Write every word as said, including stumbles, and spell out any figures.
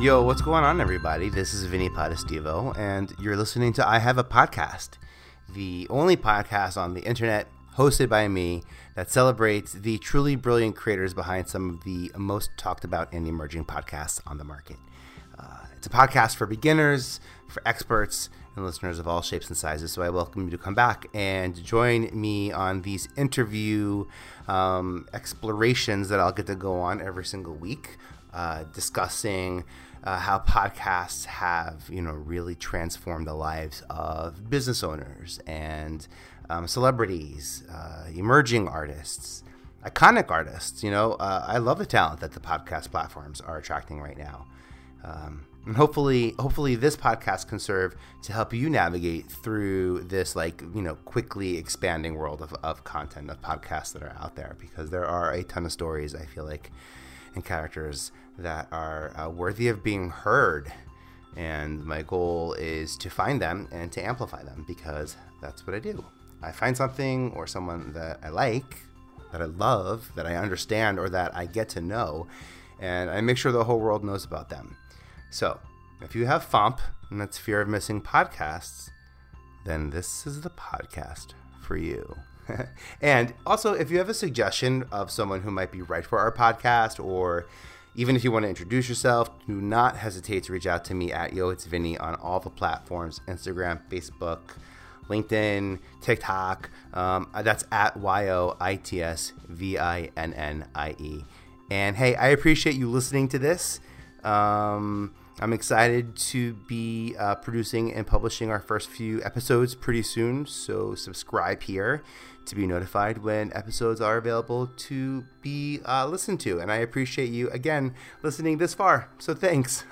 Yo, what's going on, everybody? This is Vinny Podestivo, and you're listening to I Have a Podcast, the only podcast on the internet hosted by me that celebrates the truly brilliant creators behind some of the most talked about and emerging podcasts on the market. Uh, it's a podcast for beginners, for experts, and listeners of all shapes and sizes, so I welcome you to come back and join me on these interview um, explorations that I'll get to go on every single week, uh, discussing Uh, how podcasts have, you know, really transformed the lives of business owners and um, celebrities, uh, emerging artists, iconic artists. You know, uh, I love the talent that the podcast platforms are attracting right now. Um, and hopefully, hopefully this podcast can serve to help you navigate through this, like, you know, quickly expanding world of, of content, of podcasts that are out there, because there are a ton of stories, I feel like, and characters that are uh, worthy of being heard, and my goal is to find them and to amplify them, because that's what I do. I find something or someone that I like, that I love, that I understand, or that I get to know, and I make sure the whole world knows about them. So if you have FOMP, and that's fear of missing podcasts, then this is the podcast for you. And also, if you have a suggestion of someone who might be right for our podcast, or even if you want to introduce yourself, do not hesitate to reach out to me at YoItsVinnie on all the platforms: Instagram, Facebook, LinkedIn, TikTok. Um, that's at Y O I T S V I N N I E. And hey, I appreciate you listening to this. Um, I'm excited to be uh, producing and publishing our first few episodes pretty soon, so subscribe here to be notified when episodes are available to be uh, listened to. And I appreciate you, again, listening this far, so thanks.